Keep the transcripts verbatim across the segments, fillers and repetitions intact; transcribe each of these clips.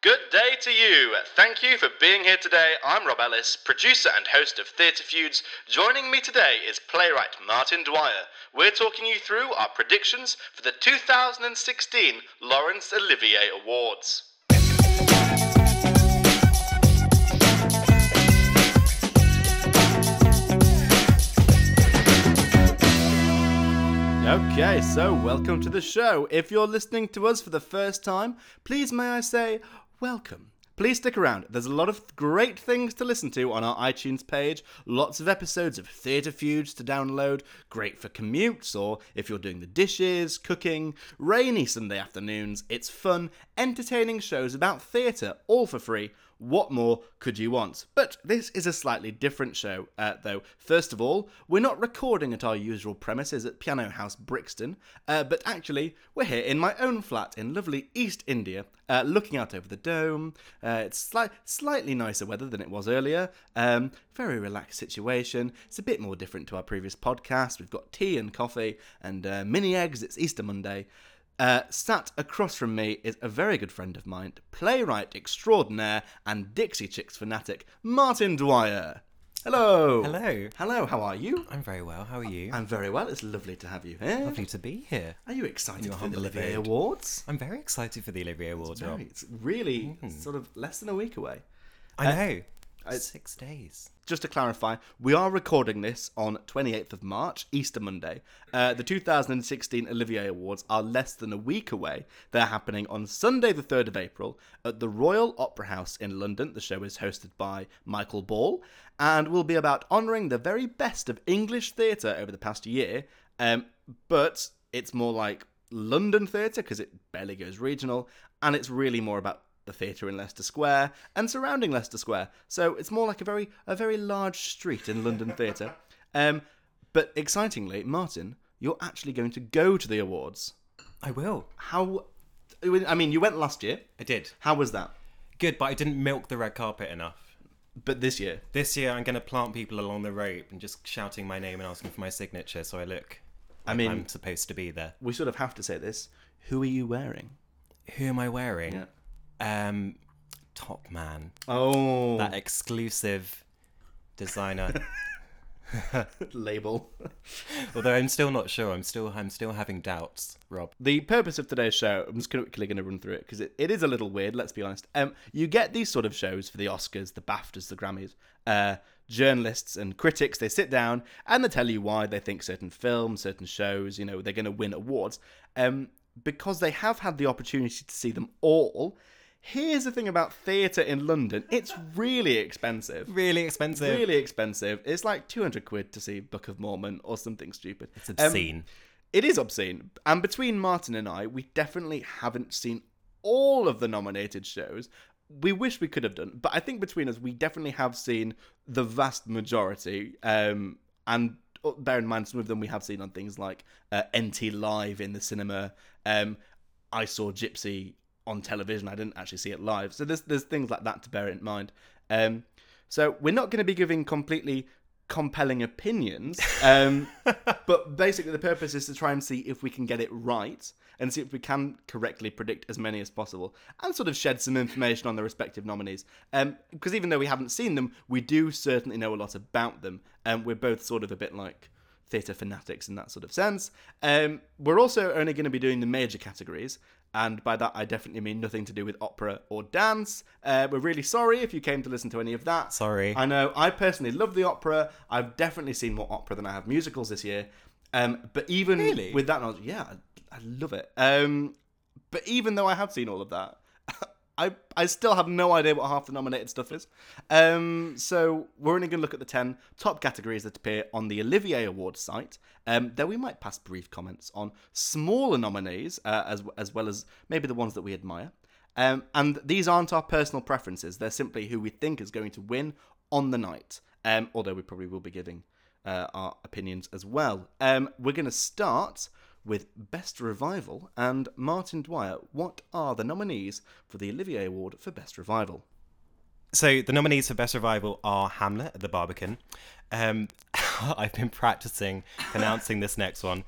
Good day to you. Thank you for being here today. I'm Rob Ellis, producer and host of Theatre Feuds. Joining me today is playwright Martin Dwyer. We're talking you through our predictions for the two thousand sixteen Laurence Olivier Awards. Okay, so welcome to the show. If you're listening to us for the first time, please may I say... welcome. Please stick around. There's a lot of great things to listen to on our iTunes page. Lots of episodes of Theatre Feuds to download. Great for commutes or if you're doing the dishes, cooking, rainy Sunday afternoons. It's fun, entertaining shows about theatre, all for free. What more could you want? But this is a slightly different show, uh, though. First of all, we're not recording at our usual premises at Piano House Brixton, uh, but actually, we're here in my own flat in lovely East India, uh, looking out over the dome. Uh, it's sli- slightly nicer weather than it was earlier. Um, very relaxed situation. It's a bit more different to our previous podcast. We've got tea and coffee and uh, mini eggs. It's Easter Monday. Uh, sat across from me is a very good friend of mine, playwright extraordinaire and Dixie Chicks fanatic, Martin Dwyer. Hello. Hello. Hello, how are you? I'm very well, how are you? I'm very well, it's lovely to have you here. Lovely to be here. Are you excited for the Olivier Awards? I'm very excited for the Olivier Awards, Rob. It's really mm. sort of less than a week away. I uh, know. It's six days. Just to clarify, we are recording this on twenty-eighth of March, Easter Monday. Uh, the two thousand sixteen Olivier Awards are less than a week away. They're happening on Sunday the third of April at the Royal Opera House in London. The show is hosted by Michael Ball and will be about honouring the very best of English theatre over the past year. Um, but it's more like London theatre because it barely goes regional, and it's really more about the theatre in Leicester Square and surrounding Leicester Square, so it's more like a very a very large street in London theatre. Um, but excitingly, Martin, you're actually going to go to the awards. I will. How? I mean, you went last year. I did. How was that? Good, but I didn't milk the red carpet enough. But this year, this year, I'm going to plant people along the rope and just shouting my name and asking for my signature, so I look. I like mean, I'm supposed to be there. We sort of have to say this. Who are you wearing? Who am I wearing? Yeah. Um, Top Man. Oh, that exclusive designer label. Although I'm still not sure. I'm still I'm still having doubts, Rob. The purpose of today's show, I'm just quickly going to run through it because it, it is a little weird. Let's be honest. Um, you get these sort of shows for the Oscars, the BAFTAs, the Grammys. Uh, journalists and critics, they sit down and they tell you why they think certain films, certain shows, you know, they're going to win awards. Um. Because they have had the opportunity to see them all. Here's the thing about theatre in London. It's really expensive. Really expensive. Really expensive. It's like two hundred quid to see Book of Mormon or something stupid. It's obscene. Um, it is obscene. And between Martin and I, we definitely haven't seen all of the nominated shows. We wish we could have done. But I think between us, we definitely have seen the vast majority. Um, and... bear in mind, some of them we have seen on things like uh, N T Live in the cinema. Um, I saw Gypsy on television. I didn't actually see it live. So there's there's things like that to bear in mind. Um, so we're not going to be giving completely compelling opinions. Um, but basically the purpose is to try and see if we can get it right and see if we can correctly predict as many as possible and sort of shed some information on the respective nominees. Um, because even though we haven't seen them, we do certainly know a lot about them. Um, we're both sort of a bit like theatre fanatics in that sort of sense. Um, we're also only going to be doing the major categories. And by that, I definitely mean nothing to do with opera or dance. Uh, we're really sorry if you came to listen to any of that. Sorry. I know. I personally love the opera. I've definitely seen more opera than I have musicals this year. Um, but even really? with that knowledge, yeah, I, I love it. Um, but even though I have seen all of that, I I still have no idea what half the nominated stuff is. Um, so we're only going to look at the ten top categories that appear on the Olivier Awards site. Um, then we might pass brief comments on smaller nominees, uh, as as well as maybe the ones that we admire. Um, and these aren't our personal preferences. They're simply who we think is going to win on the night. Um, although we probably will be giving uh, our opinions as well. Um, we're going to start with Best Revival, and Martin Dwyer, what are the nominees for the Olivier Award for Best Revival? So the nominees for Best Revival are Hamlet at the Barbican. Um, I've been practicing pronouncing this next one.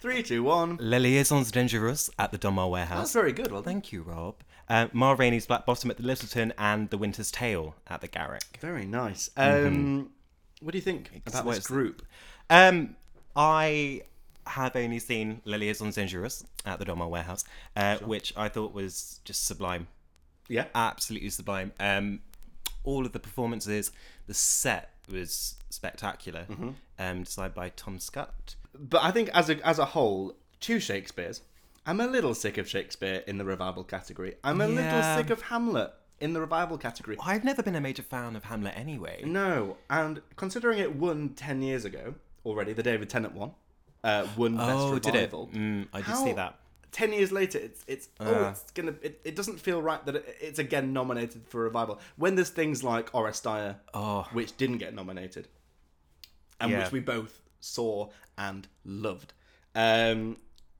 Three, two, one. Les Liaisons Dangereuses at the Donmar Warehouse. That's very good. Well, thank you, Rob. Uh, Ma Rainey's Black Bottom at the Littleton and The Winter's Tale at the Garrick. Very nice. Um, mm-hmm. What do you think it's about this group? Um, I have only seen Les Liaisons Dangereuses at the Donmar Warehouse, uh, sure. which I thought was just sublime. Yeah. Absolutely sublime. Um, all of the performances, the set was spectacular, mm-hmm. um, designed by Tom Scott. But I think as a as a whole, two Shakespeares. I'm a little sick of Shakespeare in the revival category. I'm a yeah. little sick of Hamlet in the revival category. I've never been a major fan of Hamlet anyway. No, and considering it won ten years ago already, the David Tennant one, uh, won oh, Best Revival. Did it? Mm, I did How, see that. Ten years later, it's it's uh. oh, it's gonna. It, it doesn't feel right that it, it's again nominated for revival when there's things like Oresteia, oh. which didn't get nominated, and yeah. which we both saw and loved. Um,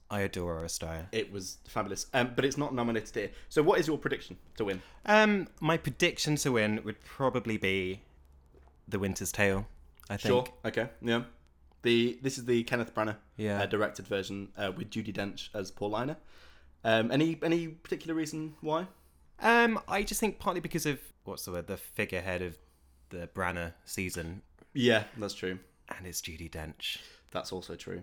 I adore Oresteia. It was fabulous. Um, but it's not nominated here. So what is your prediction to win? Um, my prediction to win would probably be The Winter's Tale, I think. Sure, okay, yeah. The This is the Kenneth Branagh yeah. uh, directed version uh, with Judi Dench as Paulina. Um, any any particular reason why? Um, I just think partly because of, what's the word, the figurehead of the Branagh season. Yeah, that's true. And it's Judi Dench. That's also true.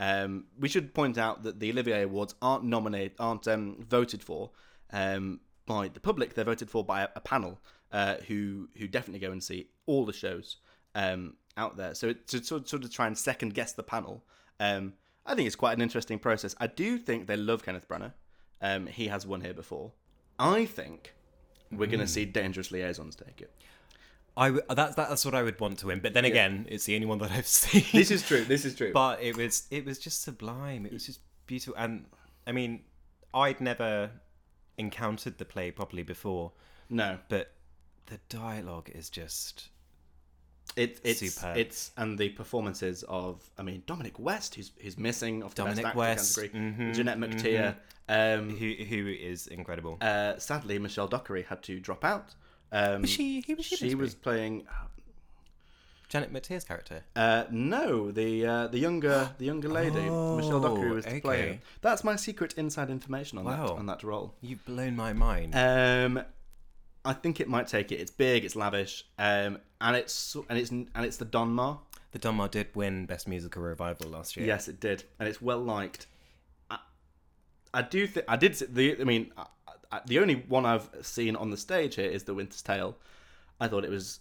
Um, we should point out that the Olivier Awards aren't nominated, aren't um, voted for um, by the public. They're voted for by a, a panel uh, who who definitely go and see all the shows um, out there. So it, to sort of try and second guess the panel, um, I think it's quite an interesting process. I do think they love Kenneth Branagh. Um, he has won here before. I think we're mm. going to see Dangerous Liaisons take it. I w- that's that's what I would want to win, but then again, yeah. it's the only one that I've seen. This is true. This is true. But it was it was just sublime. It was just beautiful, and I mean, I'd never encountered the play properly before. No, but the dialogue is just it, it's superb. It's and the performances of I mean Dominic West, who's who's missing off the Dominic Best West, category, mm-hmm, Jeanette McTeer, mm-hmm. um, who who is incredible. Uh, sadly, Michelle Dockery had to drop out. Um, was she he was she, she was playing uh, Janet McTeer's character. Uh, no, the uh, the younger the younger lady oh, Michelle Dockery was okay. playing. That's my secret inside information on wow. that on that role. You've blown my mind. Um, I think it might take it. It's big, it's lavish, um, and it's and it's and it's the Donmar. The Donmar did win Best Musical Revival last year. Yes, it did, and it's well liked. I, I do think I did. The I mean. I, The only one I've seen on the stage here is The Winter's Tale. I thought it was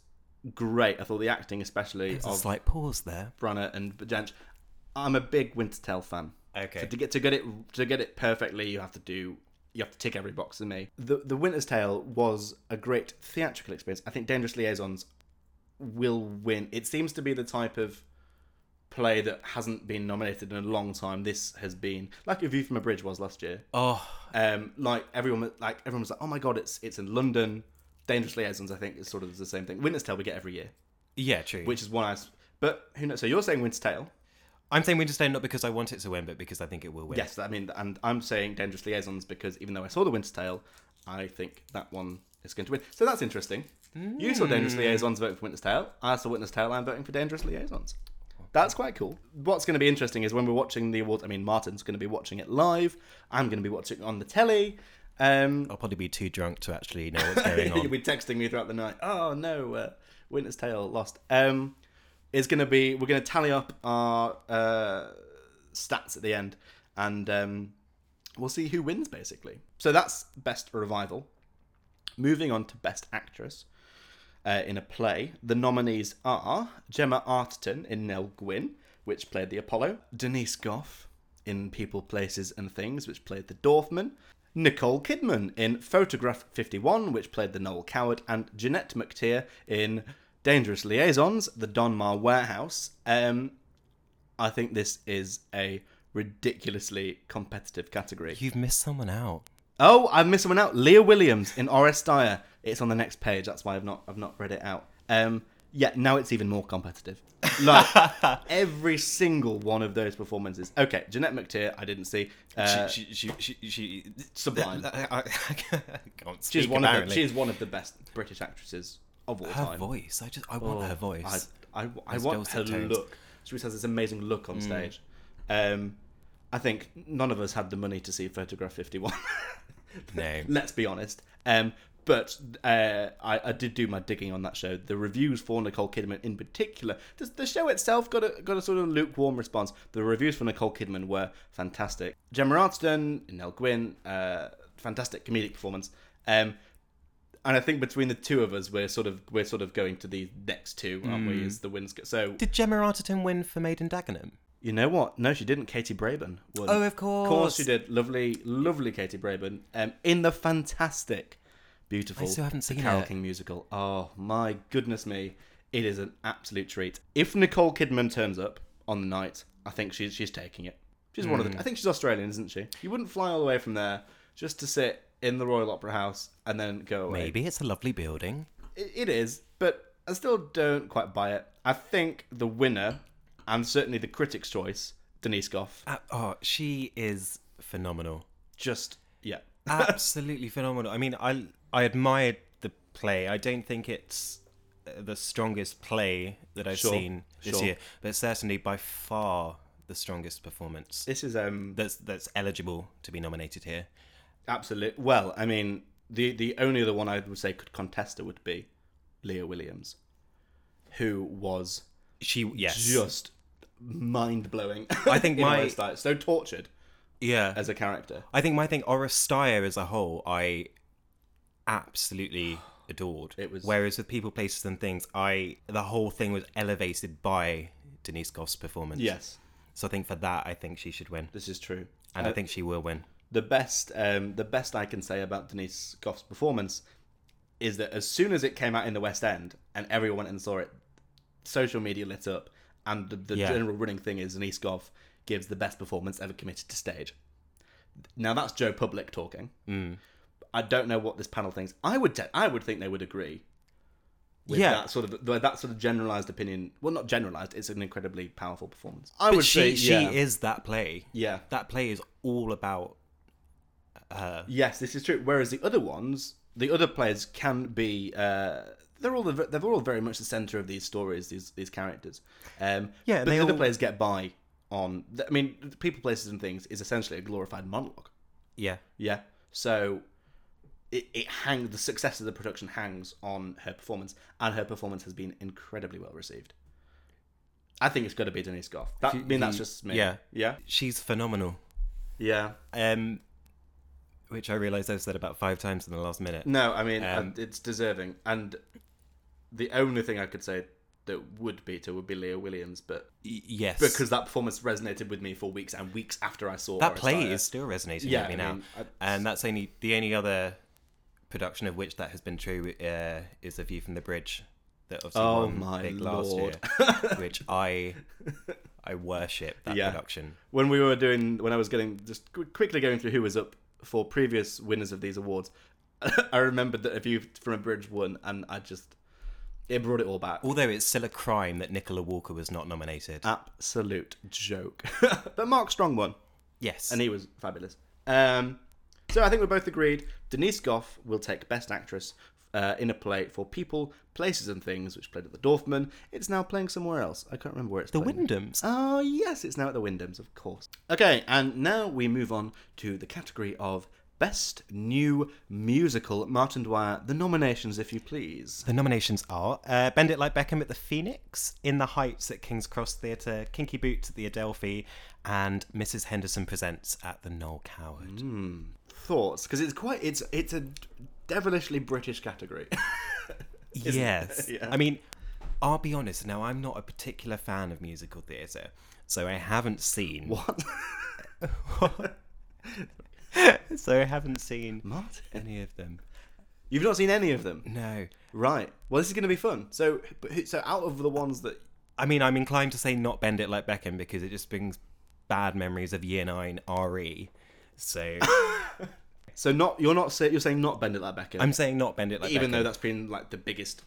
great. I thought the acting, especially There's of a slight pause there, Branagh and Bajanch. I'm a big Winter's Tale fan. Okay, so to get to get it to get it perfectly, you have to do you have to tick every box for me. The The Winter's Tale was a great theatrical experience. I think Dangerous Liaisons will win. It seems to be the type of play that hasn't been nominated in a long time. This has been like A View from a Bridge was last year. Oh, um, like everyone, like everyone was like, "Oh my god, it's it's in London." Dangerous Liaisons, I think, is sort of the same thing. Winter's Tale we get every year. Yeah, true. Which is one I, but who knows? So you're saying Winter's Tale? I'm saying Winter's Tale not because I want it to win, but because I think it will win. Yes, I mean, and I'm saying Dangerous Liaisons because even though I saw The Winter's Tale, I think that one is going to win. So that's interesting. Mm. You saw Dangerous Liaisons, voting for Winter's Tale. I saw Winter's Tale. I'm voting for Dangerous Liaisons. That's quite cool. What's going to be interesting is when we're watching the awards, I mean, Martin's going to be watching it live. I'm going to be watching it on the telly. Um, I'll probably be too drunk to actually know what's going on. You'll be texting me throughout the night. Oh, no, uh, Winter's Tale lost. Um, it's going to be, we're going to tally up our uh, stats at the end and um, we'll see who wins, basically. So that's Best Revival. Moving on to Best Actress. Uh, in a play. The nominees are Gemma Arterton in Nell Gwynn, which played the Apollo, Denise Gough in People, Places and Things, which played the Dorfman, Nicole Kidman in Photograph fifty-one, which played the Noel Coward, and Jeanette McTeer in Dangerous Liaisons, the Donmar Warehouse. Um, I think this is a ridiculously competitive category. You've missed someone out. Oh, I've missed someone out. Leah Williams in Oresteia. It's on the next page. That's why I've not I've not read it out. Um, yeah, now it's even more competitive. Like every single one of those performances. Okay, Jeanette McTeer, I didn't see. Uh, she, she, she, she, she sublime. I, I can't speak. She's one apparently. of the, she's one of the best British actresses of all her time. Her voice. I just I want oh, her voice. I I, I want her look. She always has this amazing look on mm. stage. Um, I think none of us had the money to see Photograph fifty-one. No. Let's be honest. Um, but uh, I, I did do my digging on that show. The reviews for Nicole Kidman in particular, the, the show itself got a got a sort of lukewarm response. The reviews for Nicole Kidman were fantastic. Gemma Arterton, Nell Gwynn, uh, fantastic comedic performance. Um, and I think between the two of us, we're sort of we're sort of going to the next two, aren't mm. we? Is the wins go- so? Did Gemma Arterton win for Maiden Dagenham? You know what? No, she didn't. Katie Braben won. Oh, of course. Of course she did. Lovely, lovely Katie Braben. Um, in the fantastic, beautiful, I still haven't seen the Carole King musical. Oh, my goodness me. It is an absolute treat. If Nicole Kidman turns up on the night, I think she's she's taking it. She's mm. one of the... I think she's Australian, isn't she? You wouldn't fly all the way from there just to sit in the Royal Opera House and then go away. Maybe. It's a lovely building. It, it is, but I still don't quite buy it. I think the winner... and certainly the critic's choice, Denise Gough. Uh, oh, she is phenomenal. Just, yeah. Absolutely phenomenal. I mean, I I admired the play. I don't think it's the strongest play that I've sure, seen this sure. year, but certainly by far the strongest performance. This is... um That's, that's eligible to be nominated here. Absolutely. Well, I mean, the, the only other one I would say could contest it would be Leah Williams, who was... She yes, just mind blowing. I think my so tortured, yeah, as a character. I think my thing, Oresteia as a whole, I absolutely adored. It was. Whereas with People, Places and Things, I the whole thing was elevated by Denise Gough's performance. Yes. So I think for that, I think she should win. This is true, and uh, I think she will win. The best, um, the best I can say about Denise Gough's performance is that as soon as it came out in the West End and everyone went and saw it, social media lit up, and the, the yeah. general running thing is Denise Gough gives the best performance ever committed to stage. Now that's Joe Public talking. Mm. I don't know what this panel thinks. I would te- I would think they would agree with yeah. that sort of that sort of generalised opinion. Well, not generalised. It's an incredibly powerful performance. I but would she, say she yeah. is that play. Yeah, that play is all about her. Yes, this is true. Whereas the other ones, the other players can be. Uh, They're all the, they're all very much the centre of these stories, these these characters. Um, yeah, but they the all... other players get by on. I mean, People, Places, and Things is essentially a glorified monologue. Yeah, yeah. So it it hang the success of the production hangs on her performance, and her performance has been incredibly well received. I think it's got to be Denise Gough. That, she, I mean, that's just me. Yeah, yeah. She's phenomenal. Yeah. Um. Which I realised I've said about five times in the last minute. No, I mean um, it's deserving. And the only thing I could say that would beat her would be Leah Williams, but y- yes, because that performance resonated with me for weeks and weeks after I saw that Oresteia. Play is still resonating yeah, with me now, I mean, I... and that's only the only other production of which that has been true uh, is A View from the Bridge, that obviously oh won my big Lord. Last year, which I I worship that yeah. production. When we were doing, when I was getting just quickly going through who was up for previous winners of these awards, I remembered that A View from a Bridge won, and I just. It brought it all back. Although it's still a crime that Nicola Walker was not nominated. Absolute joke. But Mark Strong won. Yes. And he was fabulous. Um, so I think we're both agreed. Denise Gough will take Best Actress uh, in a play for People, Places and Things, which played at the Dorfman. It's now playing somewhere else. I can't remember where it's the playing. The Wyndhams. Oh, yes. It's now at the Wyndhams, of course. Okay, and now we move on to the category of Best New Musical. Martin Dwyer, the nominations, if you please. The nominations are uh, Bend It Like Beckham at the Phoenix, In the Heights at King's Cross Theatre, Kinky Boots at the Adelphi, and Missus Henderson Presents at the Noel Coward. Mm. Thoughts? Because it's quite, it's it's a devilishly British category. Yes. Yeah. I mean, I'll be honest. Now, I'm not a particular fan of musical theatre, so I haven't seen... What? What? So I haven't seen Martin. Any of them. You've not seen any of them? No. Right. Well, this is going to be fun. So, so out of the ones that... I mean, I'm inclined to say not Bend It Like Beckham because it just brings bad memories of Year nine R E. So... so not you're not you're saying not Bend It Like Beckham? I'm saying not Bend It Like Even Beckham. Even though that's been like the biggest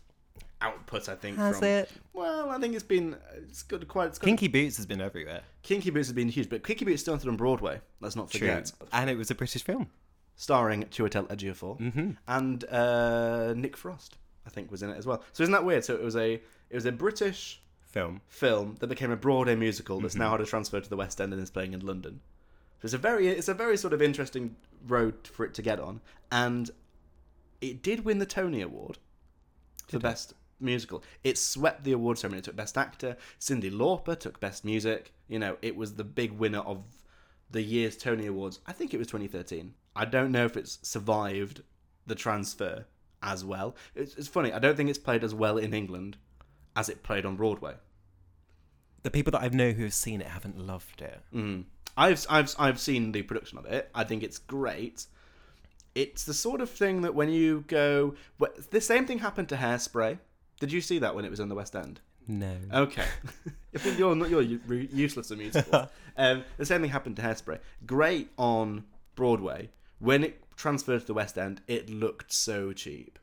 output, I think. Has from, it? Well, I think it's been... It's got quite... It's got, Kinky Boots has been everywhere. Kinky Boots has been huge, but Kinky Boots started on Broadway. Let's not forget. True. And it was a British film. Starring Chiwetel Ejiofor. Mm-hmm. And uh, Nick Frost, I think, was in it as well. So isn't that weird? So it was a it was a British Film. Film that became a Broadway musical that's mm-hmm. now had a transfer to the West End and is playing in London. So it's a very, it's a very sort of interesting road for it to get on. And it did win the Tony Award for Best Musical. It swept the award ceremony. It took Best Actor. Cyndi Lauper took Best Music. You know, it was the big winner of the year's Tony Awards. I think it was twenty thirteen. I don't know if it's survived the transfer as well. It's, it's funny. I don't think it's played as well in England as it played on Broadway. The people that I know who have seen it haven't loved it. Mm. I've I've I've seen the production of it. I think it's great. It's the sort of thing that when you go, well, the same thing happened to Hairspray. Did you see that when it was in the West End? No. Okay. I think you're not you're useless and musical. Um, the same thing happened to Hairspray. Great on Broadway. When it transferred to the West End, it looked so cheap.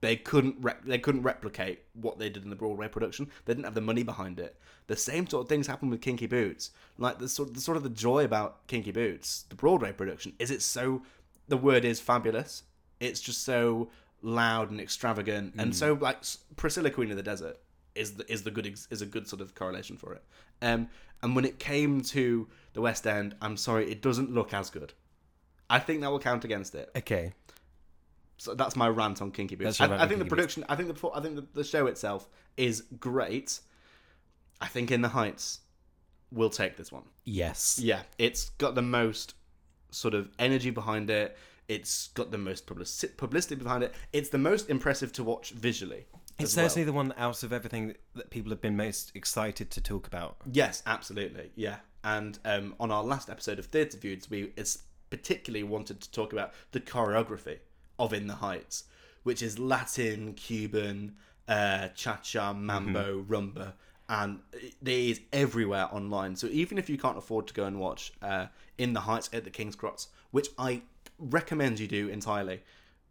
They couldn't rep- they couldn't replicate what they did in the Broadway production. They didn't have the money behind it. The same sort of things happen with Kinky Boots. Like the sort of, the sort of the joy about Kinky Boots, the Broadway production, is it's so, the word is fabulous. It's just so loud and extravagant, mm. and so like Priscilla, Queen of the Desert, is the, is the good ex- is a good sort of correlation for it. Um, and when it came to the West End, I'm sorry, it doesn't look as good. I think that will count against it. Okay. So that's my rant on Kinky Boots. I, I think Kinky the production, Boots. I think the, I think the, the show itself is great. I think In the Heights will take this one. Yes. Yeah, it's got the most sort of energy behind it. It's got the most publici- publicity behind it. It's the most impressive to watch visually. It's certainly well. the one out of everything that people have been most excited to talk about. Yes, absolutely. Yeah, and um, on our last episode of Theatre Feuds, we particularly wanted to talk about the choreography of In the Heights, which is Latin, Cuban, uh, cha-cha, mambo, mm-hmm. rumba, and it is everywhere online. So even if you can't afford to go and watch uh, In the Heights at the King's Cross, which I recommend you do entirely,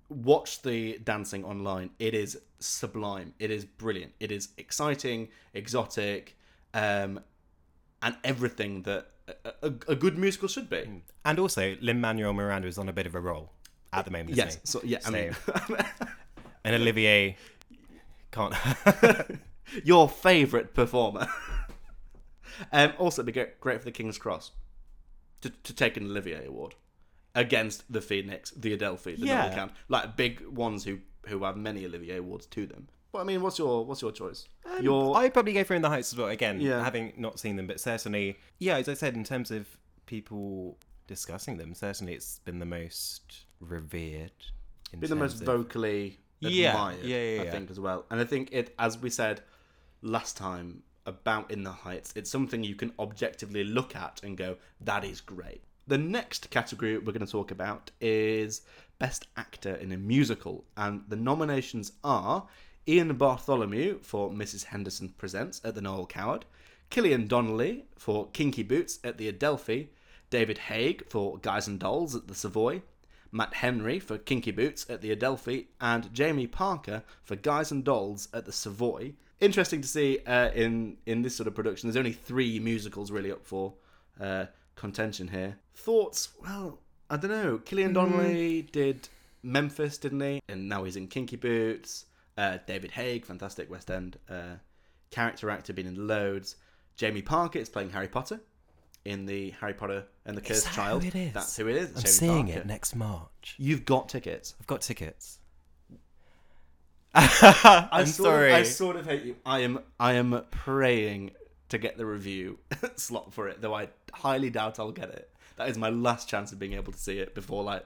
watch the dancing online. It is sublime. It is brilliant. It is exciting, exotic, um, and everything that a, a, a good musical should be. And also, Lin-Manuel Miranda is on a bit of a roll at the moment. Yes, so, yeah, so, I mean, and Olivier can't. Your favourite performer. um, also, it'd be great for the King's Cross to to take an Olivier Award against the Phoenix, the Adelphi, the yeah. Noel Coward, like big ones who who have many Olivier Awards to them. But I mean, what's your what's your choice? Um, your... I probably go for In the Heights as well. Again, yeah. having not seen them, but certainly, yeah, as I said, in terms of people discussing them, certainly it's been the most revered, been the most of... vocally admired, yeah, yeah, yeah, I yeah. think as well. And I think it, as we said last time about In the Heights, it's something you can objectively look at and go, that is great. The next category we're going to talk about is Best Actor in a Musical, and the nominations are Ian Bartholomew for Missus Henderson Presents at the Noel Coward, Cillian Donnelly for Kinky Boots at the Adelphi, David Haig for Guys and Dolls at the Savoy, Matt Henry for Kinky Boots at the Adelphi, and Jamie Parker for Guys and Dolls at the Savoy. Interesting to see uh, in, in this sort of production, there's only three musicals really up for uh, contention here. Thoughts? Well, I don't know. Cillian Donnelly mm. did Memphis, didn't he? And now he's in Kinky Boots. Uh, David Haig, fantastic West End uh, character actor, been in loads. Jamie Parker is playing Harry Potter in the Harry Potter and the Cursed Child. Is that who it is? That's who it is. I'm Jamie seeing Parker. It next March. You've got tickets. I've got tickets. I'm I sort sorry. Of, I sort of hate you. I am I am praying to get the review slot for it, though I highly doubt I'll get it. That is my last chance of being able to see it before like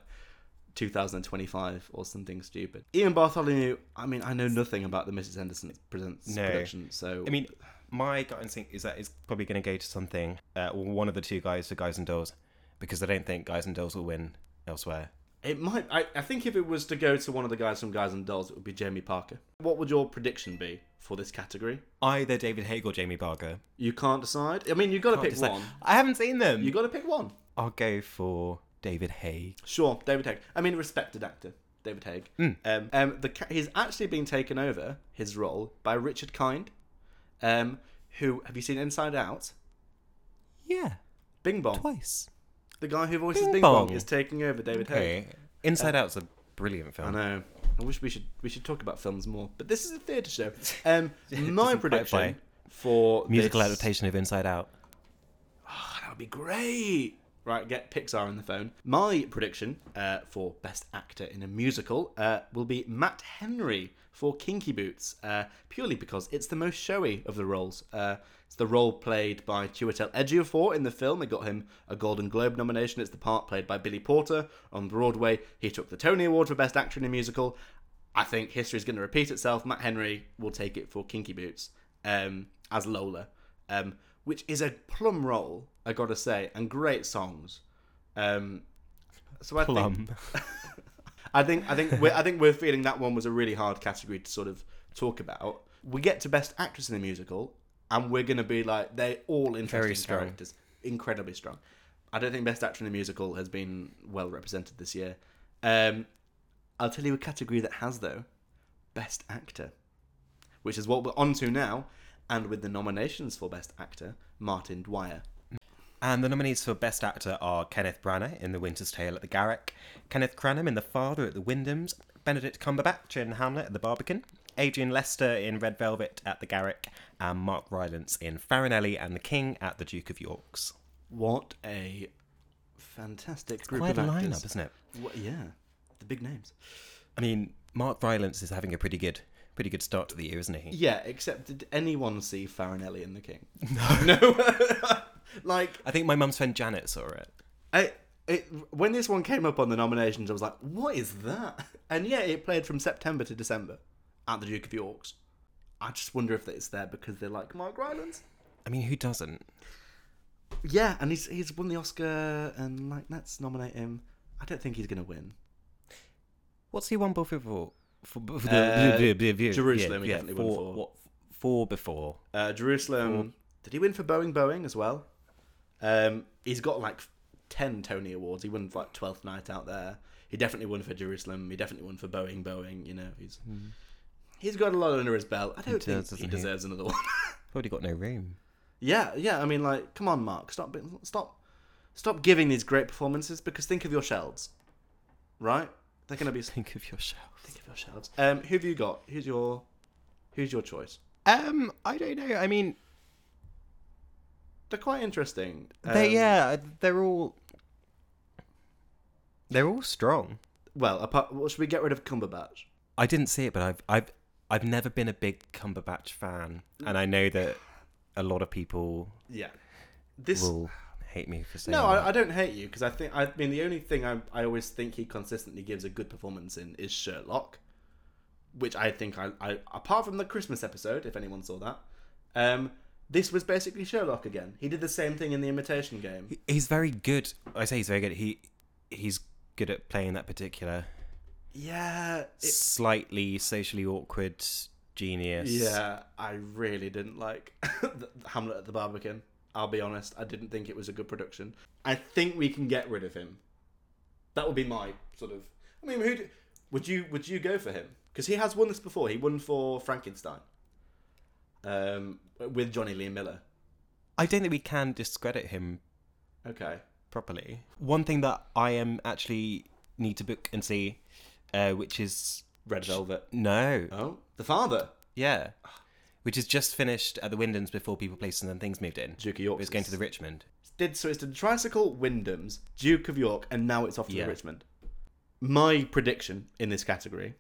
two thousand twenty-five or something stupid. Ian Bartholomew, I mean, I know nothing about the Missus Henderson Presents no. production, so... I mean, my gut instinct is that it's probably going to go to something, uh, one of the two guys for Guys and Dolls, because I don't think Guys and Dolls will win elsewhere. It might. I, I think if it was to go to one of the guys from Guys and Dolls, it would be Jamie Parker. What would your prediction be for this category? Either David Haig or Jamie Parker. You can't decide? I mean, you've got to pick decide. one. I haven't seen them. You've got to pick one. I'll go for David Haig. Sure, David Haig. I mean, respected actor, David Haig. Mm. Um, um, the ca- he's actually been taken over, his role, by Richard Kind, um, who, have you seen Inside Out? Yeah. Bing Bong. Twice. The guy who voices Bing, Bing Bong. Bong is taking over David okay. Haig. Inside uh, Out's a brilliant film. I know. I wish we should we should talk about films more. But this is a theatre show. Um, my prediction for musical this... adaptation of Inside Out. Oh, that would be great. Right, get Pixar on the phone. My prediction uh, for Best Actor in a Musical uh, will be Matt Henry for Kinky Boots, uh, purely because it's the most showy of the roles. Uh, it's the role played by Chiwetel Ejiofor in the film. It got him a Golden Globe nomination. It's the part played by Billy Porter on Broadway. He took the Tony Award for Best Actor in a Musical. I think history's going to repeat itself. Matt Henry will take it for Kinky Boots um, as Lola, um, which is a plum role, I gotta say, and great songs. Um, so I plum. think, I think, I think, we're, I think we're feeling that one was a really hard category to sort of talk about. We get to Best Actress in a Musical, and we're gonna be like, they're all interesting characters, incredibly strong. I don't think Best Actor in a Musical has been well represented this year. Um, I'll tell you a category that has though, Best Actor, which is what we're on to now, and with the nominations for Best Actor, Martin Dwyer. And the nominees for Best Actor are Kenneth Branagh in The Winter's Tale at the Garrick, Kenneth Cranham in The Father at the Wyndhams, Benedict Cumberbatch in Hamlet at the Barbican, Adrian Lester in Red Velvet at the Garrick, and Mark Rylance in Farinelli and the King at the Duke of York's. What a fantastic group of actors. Quite a lineup, isn't it? What, yeah, the big names. I mean, Mark Rylance is having a pretty good... Pretty good start to the year, isn't he? Yeah, except did anyone see Farinelli and the King? No. No? Like... I think my mum's friend Janet saw it. I, it. When this one came up on the nominations, I was like, what is that? And yeah, it played from September to December at the Duke of York's. I just wonder if it's there because they're like, Mark Rylance. I mean, who doesn't? Yeah, and he's he's won the Oscar, and like, let's nominate him. I don't think he's going to win. What's he won before? For, for, for uh, the, the, the, Jerusalem, yeah, yeah, he definitely won for. What, for before. Uh, Jerusalem. For. Did he win for Boeing Boeing as well? Um, he's got like ten Tony Awards. He won for like Twelfth Night Out There. He definitely won for Jerusalem. He definitely won for Boeing Boeing. You know, he's mm. he's got a lot under his belt. I don't he think does, he deserves he? another one. Probably got no room. Yeah, yeah. I mean, like, come on, Mark. Stop, stop, stop giving these great performances. Because think of your shells, right? They're gonna be. Think of your shells. Think of your shells. Um, who have you got? Who's your, who's your choice? Um, I don't know. I mean, they're quite interesting. Um, they yeah, they're all. They're all strong. Well, apart, well, should we get rid of Cumberbatch? I didn't see it, but I've I've I've never been a big Cumberbatch fan, and I know that a lot of people yeah, this. Will... hate me for saying no I, I don't hate you because I think I mean the only thing I I always think he consistently gives a good performance in is Sherlock, which I think I, I apart from the Christmas episode, if anyone saw that, um this was basically Sherlock again. He did the same thing in The Imitation Game. He, he's very good I say he's very good he he's good at playing that particular yeah it, slightly socially awkward genius. Yeah, I really didn't like the, the Hamlet at the Barbican. I'll be honest, I didn't think it was a good production. I think we can get rid of him. That would be my sort of... I mean, who do, would you would you go for him? Because he has won this before. He won for Frankenstein um, with Johnny Lee Miller. I don't think we can discredit him okay. properly. One thing that I am actually need to book and see, uh, which is... Red Velvet. No. Oh, The Father. Yeah. Which is just finished at the Wyndhams before People, Places and Things moved in. Duke of York. It's going to the Richmond. Did so it's the Tricycle, Wyndhams, Duke of York, and now it's off to yeah. the Richmond. My prediction in this category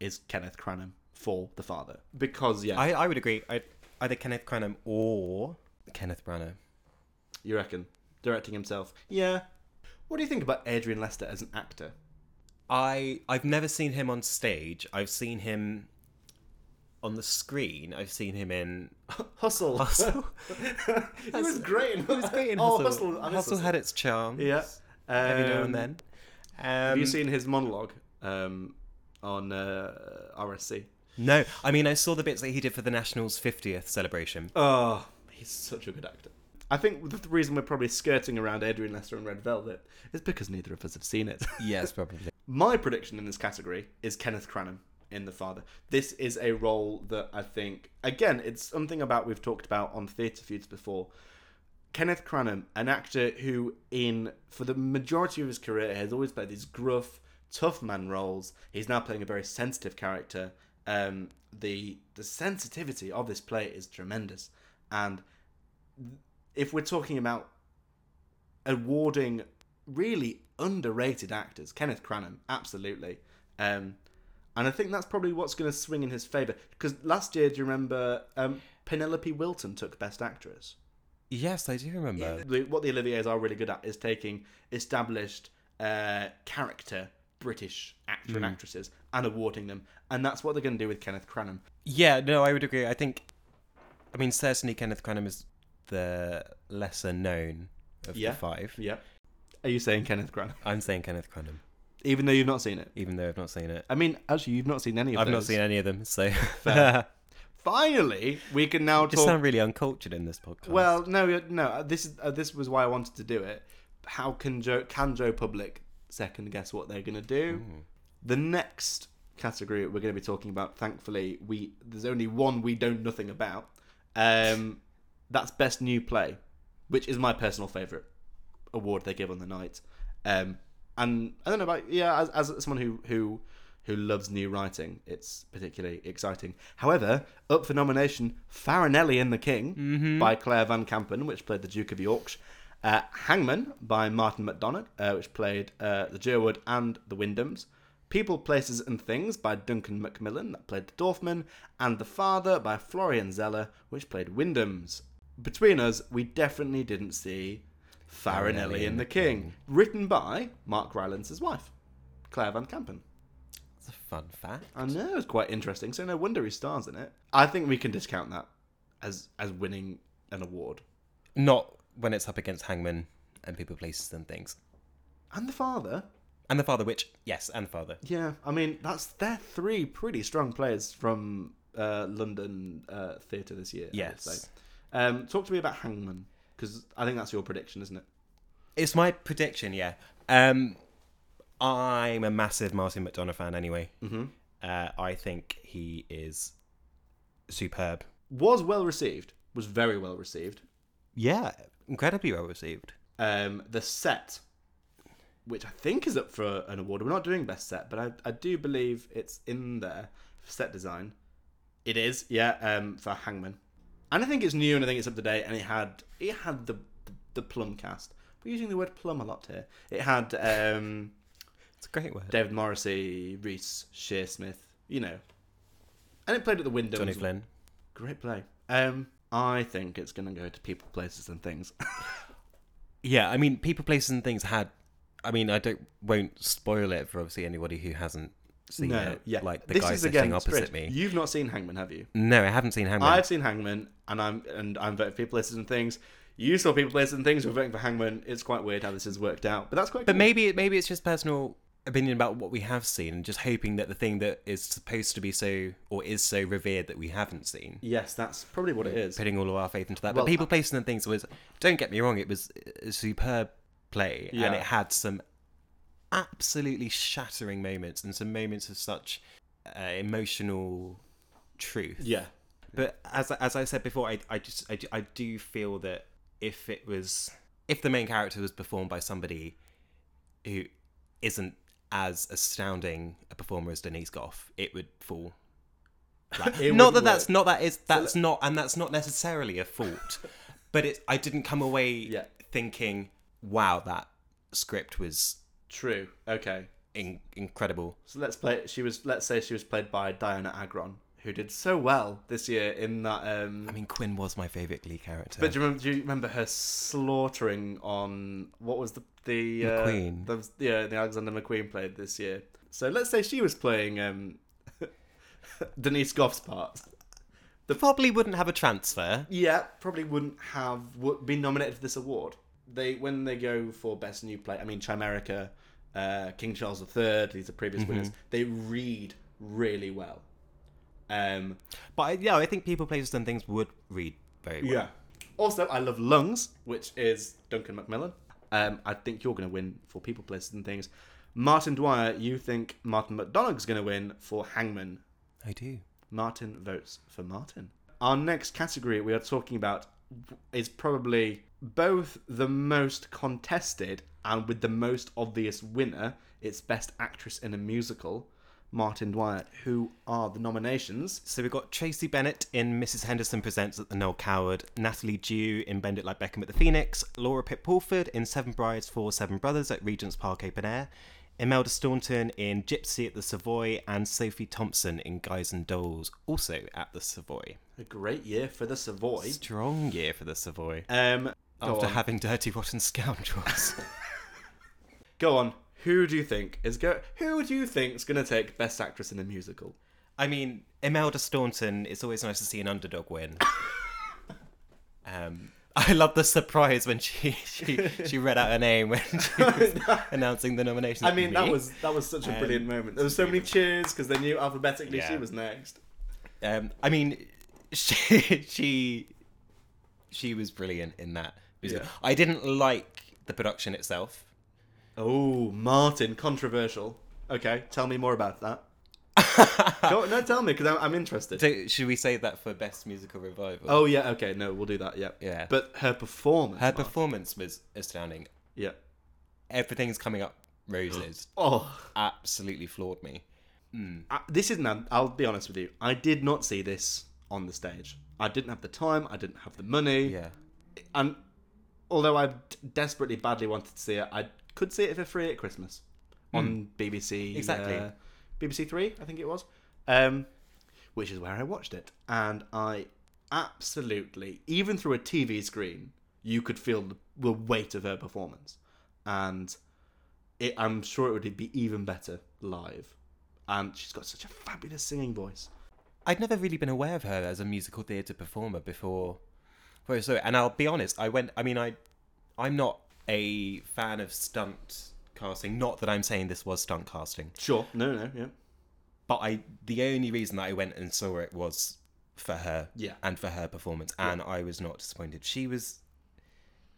is Kenneth Cranham for The Father. Because, yeah. I, I would agree. I'd, either Kenneth Cranham or Kenneth Branagh. You reckon? Directing himself. Yeah. What do you think about Adrian Lester as an actor? I, I've never seen him on stage. I've seen him... On the screen, I've seen him in... Hustle. Hustle. He was great in Hustle. He was great in Hustle. Oh, Hustle. Hustle, Hustle had its charms. Yeah. Um, every now and then. Um, have you seen his monologue um, on uh, R S C? No. I mean, I saw the bits that he did for the Nationals' fiftieth celebration. Oh, he's such a good actor. I think the reason we're probably skirting around Adrian Lester and Red Velvet is because neither of us have seen it. Yes, probably. My prediction in this category is Kenneth Cranham. In The Father. This is a role that I think, again, it's something about we've talked about on Theatre Feuds before. Kenneth Cranham, an actor who, in for the majority of his career, has always played these gruff, tough man roles. He's now playing a very sensitive character. Um, the the sensitivity of this play is tremendous. And if we're talking about awarding really underrated actors, Kenneth Cranham, absolutely. Um, and I think that's probably what's going to swing in his favour. Because last year, do you remember, um, Penelope Wilton took Best Actress? Yes, I do remember. Yeah. What the Olivier's are really good at is taking established uh, character British actor mm. and actresses and awarding them. And that's what they're going to do with Kenneth Cranham. Yeah, no, I would agree. I think, I mean, certainly Kenneth Cranham is the lesser known of yeah. the five. Yeah. Are you saying Kenneth Cranham? I'm saying Kenneth Cranham. Even though you've not seen it? Even though I've not seen it. I mean, actually, you've not seen any of them. I've those. not seen any of them, so... Fair. Finally, we can now talk... You sound really uncultured in this podcast. Well, no, no. This is uh, this was why I wanted to do it. How can Joe, can Joe Public second guess what they're going to do? Mm. The next category we're going to be talking about, thankfully, we there's only one we don't nothing about. Um, that's Best New Play, which is my personal favourite award they give on the night. Um, and I don't know about yeah, as as someone who who who loves new writing, it's particularly exciting. However, up for nomination, Farinelli and the King mm-hmm. by Claire Van Kampen, which played the Duke of Yorkshire, uh, Hangman by Martin McDonagh, uh, which played uh, the Durwood and the Wyndhams, People, Places and Things by Duncan Macmillan, that played the Dorfman, and The Father by Florian Zeller, which played Wyndhams. Between us, we definitely didn't see Farinelli and the King, written by Mark Rylance's wife, Claire Van Kampen. That's a fun fact. I know, it's quite interesting, so no wonder he stars in it. I think we can discount that as as winning an award. Not when it's up against Hangman and People, Places and Things. And The Father. And The Father, which, yes, and The Father. Yeah, I mean, that's they're three pretty strong players from uh, London uh, theatre this year. Yes. Um, talk to me about Hangman. Because I think that's your prediction, isn't it? It's my prediction, yeah. Um, I'm a massive Martin McDonagh fan anyway. Mm-hmm. Uh, I think he is superb. Was well received. Was very well received. Yeah, incredibly well received. Um, the set, which I think is up for an award. We're not doing Best Set, but I, I do believe it's in there. Set design. It is, yeah, um, for Hangman. And I think it's new, and I think it's up to date, and it had it had the the plum cast. We're using the word plum a lot here. It had um, it's a great word. David Morrissey, Rhys Shearsmith, you know, and it played at the Wyndhams. Tony Flynn, great play. Um, I think it's going to go to People, Places, and Things. Yeah, I mean, People, Places, and Things had. I mean, I don't won't spoil it for obviously anybody who hasn't. No, it, yeah. Like the this guy is, sitting again, opposite Spirit. Me. You've not seen Hangman, have you? No, I haven't seen Hangman. I've seen Hangman, and I'm and I'm voting for People, Places and Things. You saw People, Places and Things. We're voting for Hangman. It's quite weird how this has worked out, but that's quite. But cool. maybe maybe it's just personal opinion about what we have seen, and just hoping that the thing that is supposed to be so or is so revered that we haven't seen. Yes, that's probably what it is. Putting all of our faith into that. Well, but People, Places and Things was. Don't get me wrong. It was a superb play, yeah. And it had some. Absolutely shattering moments and some moments of such uh, emotional truth. Yeah, but as as I said before, I I just I do, I do feel that if it was if the main character was performed by somebody who isn't as astounding a performer as Denise Gough, it would fall. Like, it not that work. that's not that is that's so, not and that's not necessarily a fault, but it I didn't come away yeah. thinking, wow, that script was. True. Okay. In- incredible. So let's play. She was. Let's say she was played by Diana Agron, who did so well this year in that. Um... I mean, Quinn was my favourite Glee character. But do you remember? Do you remember her slaughtering on what was the the uh, McQueen? The, yeah, the Alexander McQueen played this year. So let's say she was playing um, Denise Gough's part. The probably wouldn't have a transfer. Yeah, probably wouldn't have would been nominated for this award. They when they go for Best New Play, I mean, Chimerica, uh, King Charles the Third, these are previous mm-hmm. winners, they read really well. Um, but, yeah, I think People, Places and Things would read very well. Yeah. Also, I love Lungs, which is Duncan Macmillan. Um, I think you're going to win for People, Places and Things. Martin Dwyer, you think Martin McDonagh's going to win for Hangman. I do. Martin votes for Martin. Our next category we are talking about is probably... both the most contested and with the most obvious winner, it's Best Actress in a Musical Martin Dwyer, who are the nominations. So we've got Tracy Bennett in Missus Henderson Presents at the Noel Coward, Natalie Dew in Bend It Like Beckham at the Phoenix, Laura Pitt-Pulford in Seven Brides for Seven Brothers at Regent's Park Open Air, Imelda Staunton in Gypsy at the Savoy, and Sophie Thompson in Guys and Dolls, also at the Savoy. A great year for the Savoy. Strong year for the Savoy. Um, After having Dirty Rotten Scoundrels. Go on. Who do you think is go? Who do you think is going to take Best Actress in a Musical? I mean, Imelda Staunton. It's always nice to see an underdog win. um, I love the surprise when she she, she read out her name when she was announcing the nominations. I mean, me. that was that was such a brilliant um, moment. There were so many cheers because they knew alphabetically yeah. she was next. Um, I mean, she she she was brilliant in that. Yeah. I didn't like the production itself. Oh, Martin, controversial. Okay, tell me more about that. Go, no, tell me, because I'm, I'm interested. So, should we save that for Best Musical Revival? Oh, yeah, okay, no, we'll do that, yeah. yeah. But her performance... Her Martin. performance was astounding. Yeah. Everything's coming up roses. Oh. Absolutely floored me. Mm. I, this is... Now, I'll be honest with you. I did not see this on the stage. I didn't have the time, I didn't have the money. Yeah. And although I desperately, badly wanted to see it, I... could see it for free at Christmas on mm. B B C. Exactly. Uh, B B C Three, I think it was, um, which is where I watched it. And I absolutely, even through a T V screen, you could feel the, the weight of her performance. And it, I'm sure it would be even better live. And she's got such a fabulous singing voice. I'd never really been aware of her as a musical theatre performer before. So, and I'll be honest, I went, I mean, I, I'm not... a fan of stunt casting. Not that I'm saying this was stunt casting. Sure. No, no, yeah. But I, the only reason that I went and saw it was for her yeah. and for her performance, and yeah. I was not disappointed. She was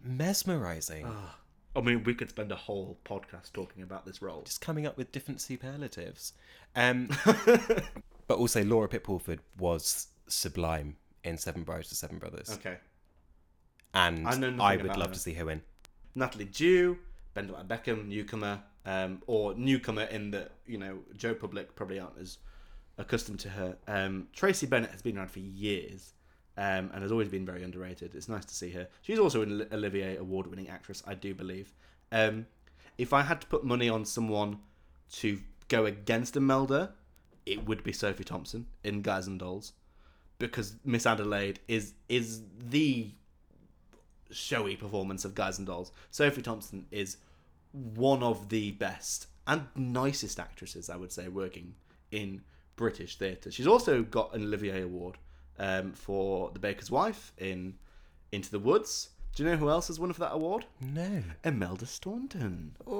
mesmerising. Oh, I mean, we could spend a whole podcast talking about this role. Just coming up with different superlatives. Um, but also, Laura Pitt-Pulford was sublime in Seven Brides for Seven Brothers. Okay. And I, I would love her. to see her win. Natalie Dew, Bend It Like Beckham, newcomer, um, or newcomer in that, you know, Joe Public probably aren't as accustomed to her. Um, Tracy Bennett has been around for years um, and has always been very underrated. It's nice to see her. She's also an Olivier award-winning actress, I do believe. Um, if I had to put money on someone to go against Imelda, it would be Sophie Thompson in Guys and Dolls, because Miss Adelaide is is the... showy performance of Guys and Dolls. Sophie Thompson is one of the best and nicest actresses, I would say, working in British theatre. She's also got an Olivier Award um, for The Baker's Wife in Into the Woods. Do you know who else has won for that award? No. Imelda Staunton. Ooh.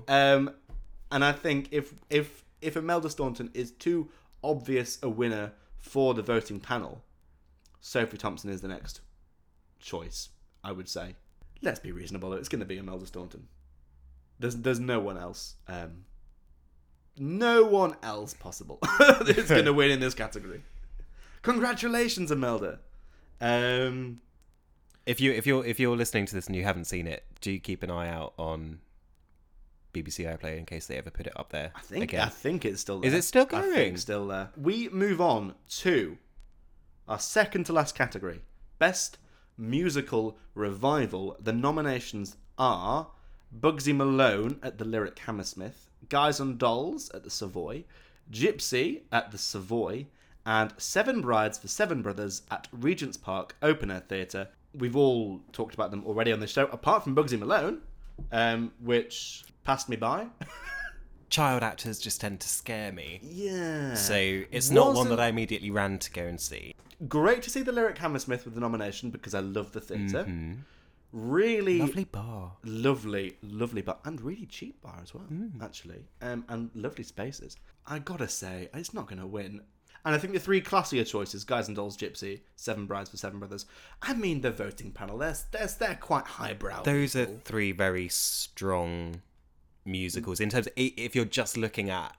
Ooh. Um, and I think if if if Imelda Staunton is too obvious a winner for the voting panel, Sophie Thompson is the next choice, I would say. Let's be reasonable. It's going to be Imelda Staunton. There's there's no one else. Um, no one else possible that's going to win in this category. Congratulations, Imelda. Um, if you if you're if you're listening to this and you haven't seen it, do keep an eye out on B B C iPlayer in case they ever put it up there. I think again. I think it's still there. Is it still going? I think it's still there. We move on to our second to last category: Best Musical Revival. The nominations are Bugsy Malone at the Lyric Hammersmith, Guys and Dolls at the Savoy, Gypsy at the Savoy, and Seven Brides for Seven Brothers at Regent's Park Open Air Theatre. We've all talked about them already on the show, apart from Bugsy Malone, um, which passed me by. Child actors just tend to scare me. Yeah. So it's Wasn't... not one that I immediately ran to go and see. Great to see the Lyric Hammersmith with the nomination because I love the theatre. Mm-hmm. Really lovely bar, lovely, lovely bar, and really cheap bar as well. Mm. Actually, um, and lovely spaces. I gotta say, it's not going to win. And I think the three classier choices: Guys and Dolls, Gypsy, Seven Brides for Seven Brothers. I mean, the voting panel—they're they're, they're quite highbrow. Those people. are three very strong musicals in terms of if you're just looking at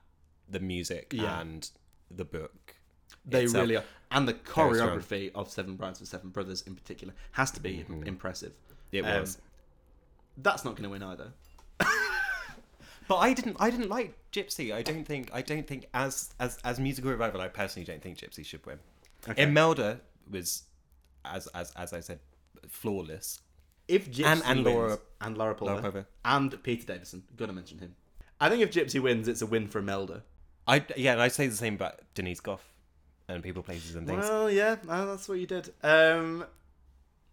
the music yeah. and the book. They itself. really are. And the choreography of Seven Brides for Seven Brothers in particular has to be mm-hmm. impressive. It um, was. That's not going to win either. But I didn't. I didn't like Gypsy. I don't think. I don't think as as as musical revival. I personally don't think Gypsy should win. Okay. Imelda was, as as as I said, flawless. If Gypsy and, and wins, Laura and Laura Palmer, Laura and Peter Davison, gotta mention him. I think if Gypsy wins, it's a win for Imelda. I yeah, and I say the same about Denise Gough and People, Places and Things. Well, yeah, that's what you did. Um,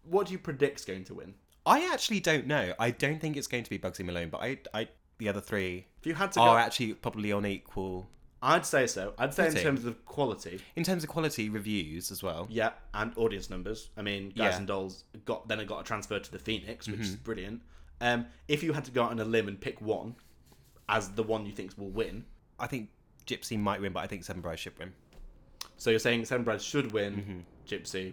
what do you predict's going to win? I actually don't know. I don't think it's going to be Bugsy Malone, but I, I, the other three if you had to are go, actually probably on equal. I'd say so. I'd say in terms of quality. In terms of quality, reviews as well. Yeah, and audience numbers. I mean, Guys yeah. and Dolls got then got a transfer to the Phoenix, which mm-hmm. is brilliant. Um, if you had to go out on a limb and pick one as the one you think will win... I think Gypsy might win, but I think Seven Brides should win. So you're saying Seven Brides should win, mm-hmm. Gypsy,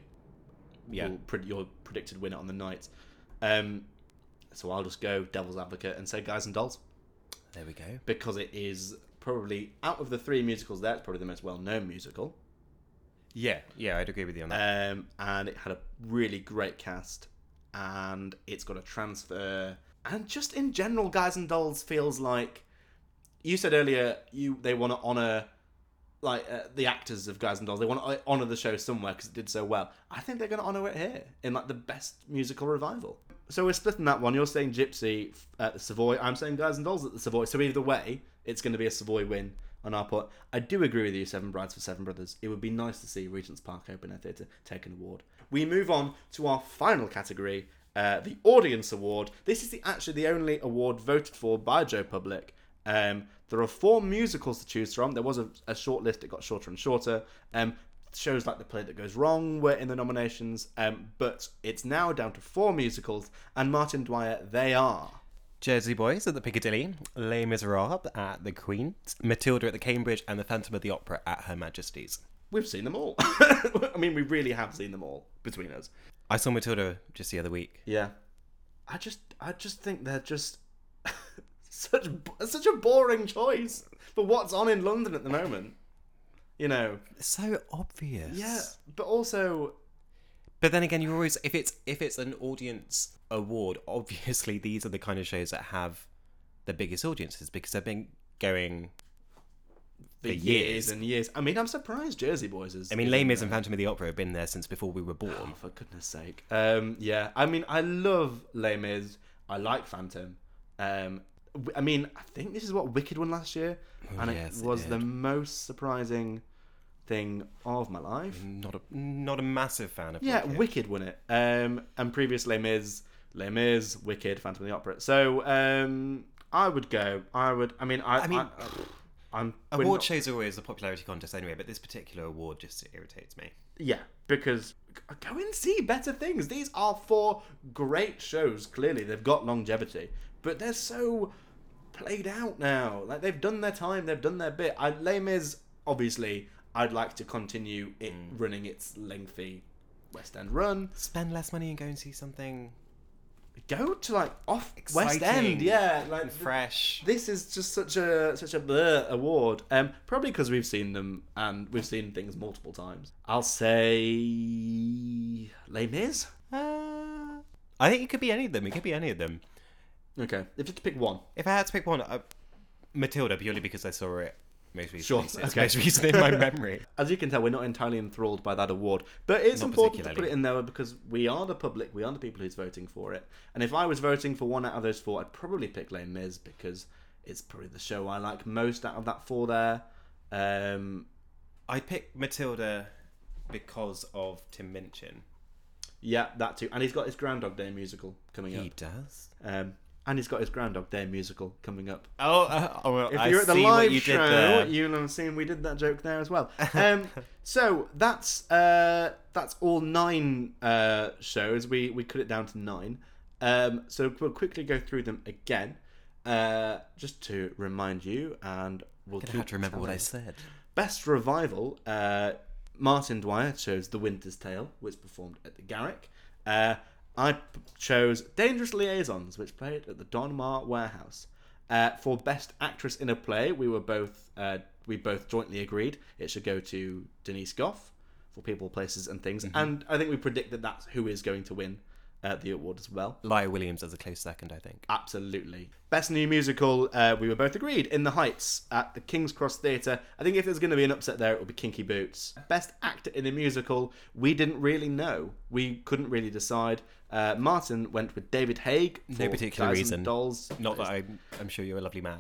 yeah. will pre- your predicted winner on the night. Um, so I'll just go devil's advocate and say Guys and Dolls. There we go. Because it is... probably out of the three musicals, that's probably the most well-known musical. Yeah, yeah, I'd agree with you on that. Um, and it had a really great cast, and it's got a transfer, and just in general, Guys and Dolls feels like you said earlier. You they want to honour like uh, the actors of Guys and Dolls. They want to honour the show somewhere because it did so well. I think they're going to honour it here in like the best musical revival. So we're splitting that one. You're saying Gypsy at the Savoy. I'm saying Guys and Dolls at the Savoy. So either way, it's going to be a Savoy win on our part. I do agree with you, Seven Brides for Seven Brothers. It would be nice to see Regent's Park Open Air Theatre take an award. We move on to our final category, uh, the Audience Award. This is the, actually the only award voted for by Joe Public. Um, there are four musicals to choose from. There was a, a short list. It got shorter and shorter. Um, shows like The Play That Goes Wrong were in the nominations, um, but it's now down to four musicals, and Martin Dwyer, they are... Jersey Boys at the Piccadilly, Les Miserables at the Queen, Matilda at the Cambridge, and The Phantom of the Opera at Her Majesty's. We've seen them all. I mean, we really have seen them all between us. I saw Matilda just the other week. Yeah. I just I just think they're just such such a boring choice for what's on in London at the moment. You know. It's so obvious. Yeah, but also... But then again, you're always if it's if it's an audience award, obviously these are the kind of shows that have the biggest audiences because they've been going for years. years and years. I mean, I'm surprised Jersey Boys is. I mean, Les Mis and Phantom of the Opera have been there since before we were born. Oh, for goodness' sake! Um, yeah, I mean, I love Les Mis. I like Phantom. Um, I mean, I think this is what Wicked won last year, oh, and yes, it was it the most surprising thing of my life. Not a not a massive fan of yeah, Wicked. Yeah, Wicked won it. Um, and previous Les Mis, Les Mis, Wicked, Phantom of the Opera. So um, I would go. I would. I mean, I. I mean, I, I, I'm award not... shows are always a popularity contest anyway, but this particular award just irritates me. Yeah, because go and see better things. These are four great shows. Clearly, they've got longevity, but they're so played out now. Like they've done their time. They've done their bit. I, Les Mis, obviously. I'd like to continue it mm. running its lengthy West End run. Spend less money and go and see something. Go to like off exciting, West End, yeah, like fresh. Th- this is just such a such a bleh award. Um, probably because we've seen them and we've seen things multiple times. I'll say Les Mis. Uh, I think it could be any of them. It could be any of them. Okay, if you had to pick one, if I had to pick one, uh, Matilda, purely because I saw it. Most recently, sure. Okay. Most recently in my memory. As you can tell, we're not entirely enthralled by that award, but it's not important to put it in there because we are the public, we are the people who's voting for it. And if I was voting for one out of those four, I'd probably pick Les Mis because it's probably the show I like most out of that four there. Um, I picked Matilda because of Tim Minchin. Yeah, that too. And he's got his Groundhog Day musical coming he up. He does. Um, And he's got his Groundhog Day musical coming up. Oh, uh, oh well, if you're I at the live you show, you'll have seen we did that joke there as well. Um, so that's uh, that's all nine uh, shows. We we cut it down to nine. Um, so we'll quickly go through them again, uh, just to remind you. And we'll keep have to remember what I said. Best revival. Uh, Martin Dwyer chose The Winter's Tale, which performed at the Garrick. Uh, I chose Dangerous Liaisons, which played at the Donmar Warehouse. Uh, for Best Actress in a Play, we were both uh, we both jointly agreed it should go to Denise Gough for People, Places and Things. Mm-hmm. And I think we predict that that's who is going to win at the award as well. Lia Williams as a close second, I think. Absolutely. Best new musical, uh, we were both agreed, In the Heights at the King's Cross Theatre. I think if there's going to be an upset there, it will be Kinky Boots. Best actor in a musical, we didn't really know. We couldn't really decide. Uh, Martin went with David Haig. No particular Guys reason. And Dolls. Not that I'm, I'm sure you're a lovely man.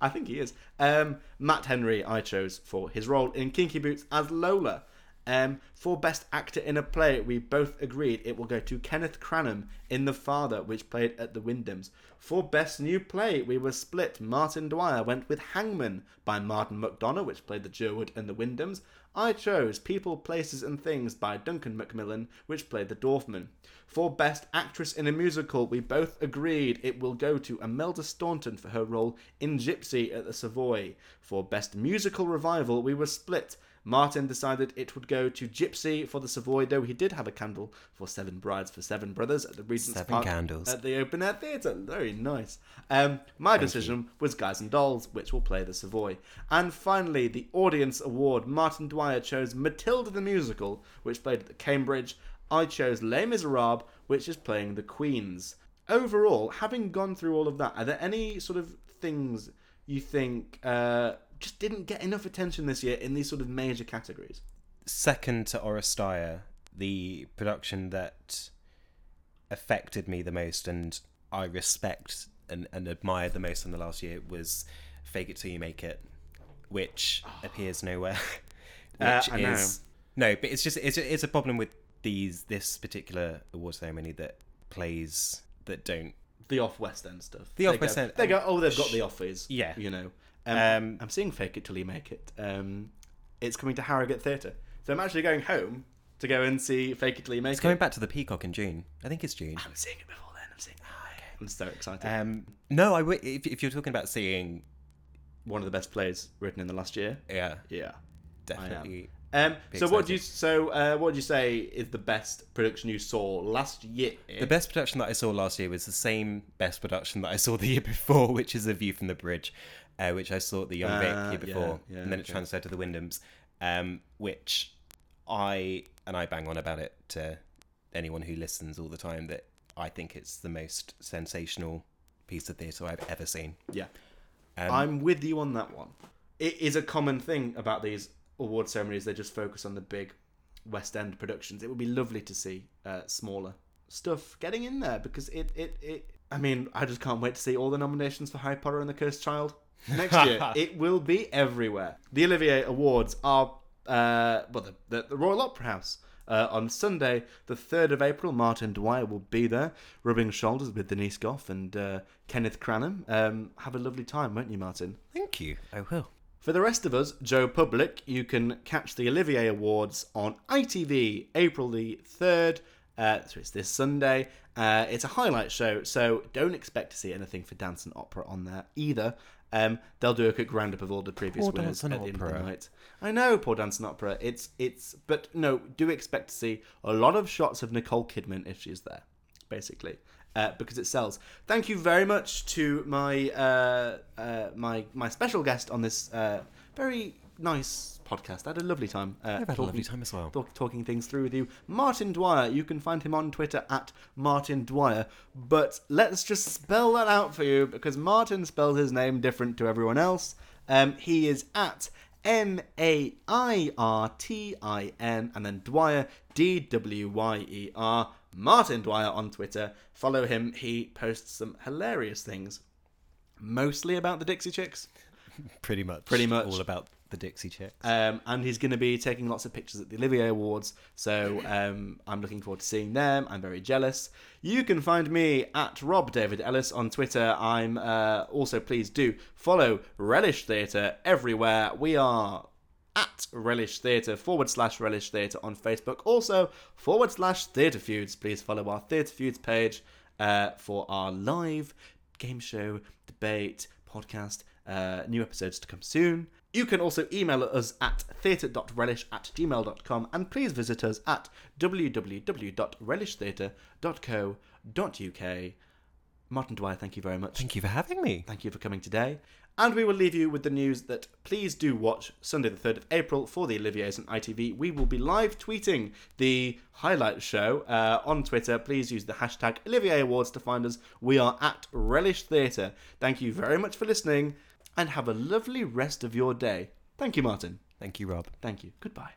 I think he is. Um, Matt Henry, I chose for his role in Kinky Boots as Lola. Um, for Best Actor in a Play, we both agreed it will go to Kenneth Cranham in The Father, which played at the Wyndhams. For Best New Play, we were split. Martin Dwyer went with Hangman by Martin McDonagh, which played the Durwood and the Wyndhams. I chose People, Places and Things by Duncan Macmillan, which played the Dorfman. For Best Actress in a Musical, we both agreed it will go to Imelda Staunton for her role in Gypsy at the Savoy. For Best Musical Revival, we were split. Martin decided it would go to Gypsy for the Savoy, though he did have a candle for Seven Brides for Seven Brothers at the Regent's Seven Park candles. At the Open Air Theatre. Very nice. Um, my Thank decision you. was Guys and Dolls, which will play the Savoy. And finally, the Audience Award. Martin Dwyer chose Matilda the Musical, which played at the Cambridge. I chose Les Miserables, which is playing the Queen's. Overall, having gone through all of that, are there any sort of things you think... Uh, just didn't get enough attention this year in these sort of major categories? Second to Oresteia, the production that affected me the most and I respect and, and admire the most in the last year was Fake It Till You Make It, which oh. appears nowhere. which uh, I is, know. No, but it's just it's it's a problem with these this particular award ceremony that plays that don't... The off-West End stuff. The off-West End. They go, oh, they've got the offies. Yeah. You know. Um, um, I'm seeing Fake It Till You Make It. Um, it's coming to Harrogate Theatre. So I'm actually going home to go and see Fake It Till You Make It. It's coming back to the Peacock in June. I think it's June. I'm seeing it before then. I'm seeing oh, okay. I'm so excited. Um, no, I w- if, if you're talking about seeing... One of the best plays written in the last year. Yeah. Yeah. Definitely. Um, so what do you so uh, what do you say is the best production you saw last year? The best production that I saw last year was the same best production that I saw the year before, which is A View from the Bridge, uh, which I saw at the Young uh, Vic year before, yeah, yeah, and then okay. it transferred to the Wyndhams, um, which I and I bang on about it to anyone who listens all the time that I think it's the most sensational piece of theatre I've ever seen. Yeah, um, I'm with you on that one. It is a common thing about these award ceremonies, they just focus on the big West End productions. It would be lovely to see uh, smaller stuff getting in there because it, it, it... I mean, I just can't wait to see all the nominations for Harry Potter and the Cursed Child next year. It will be everywhere. The Olivier Awards are... Uh, well, the, the, the Royal Opera House. Uh, on Sunday, the third of April, Martin Dwyer will be there, rubbing shoulders with Denise Gough and uh, Kenneth Cranham. Um, have a lovely time, won't you, Martin? Thank you. I will. For the rest of us, Joe Public, you can catch the Olivier Awards on I T V, April the third, uh, so it's this Sunday. Uh, it's a highlight show, so don't expect to see anything for Dance and Opera on there either. Um, they'll do a quick roundup of all the previous poor winners at the end of the night. I know, poor Dance and Opera. It's it's, but no, do expect to see a lot of shots of Nicole Kidman if she's there, basically. Uh, because it sells. Thank you very much to my uh, uh, my my special guest on this uh, very nice podcast. I had a lovely time. Uh, I've had talking, a lovely time as well. Talk, talking things through with you. Martin Dwyer, you can find him on Twitter at Martin Dwyer, but let's just spell that out for you because Martin spells his name different to everyone else. Um, he is at M A I R T I N and then Dwyer, D W Y E R, Martin Dwyer on Twitter. Follow him. He posts some hilarious things, mostly about the Dixie Chicks. Pretty much. Pretty much. All about the Dixie Chicks. Um, and he's going to be taking lots of pictures at the Olivier Awards, so um, I'm looking forward to seeing them. I'm very jealous. You can find me at Rob David Ellis on Twitter. I'm uh, also, please do follow Relish Theatre everywhere. We are... at Relish Theatre, forward slash Relish Theatre on Facebook. Also, forward slash Theatre Feuds. Please follow our Theatre Feuds page uh, for our live game show, debate, podcast, uh, new episodes to come soon. You can also email us at theatre.relish at gmail dot com and please visit us at w w w dot relish theatre dot co dot u k. Martin Dwyer, thank you very much. Thank you for having me. Thank you for coming today. And we will leave you with the news that please do watch Sunday the third of April for the Oliviers on I T V. We will be live tweeting the highlight show uh, on Twitter. Please use the hashtag Olivier Awards to find us. We are at Relish Theatre. Thank you very much for listening and have a lovely rest of your day. Thank you, Martin. Thank you, Rob. Thank you. Goodbye.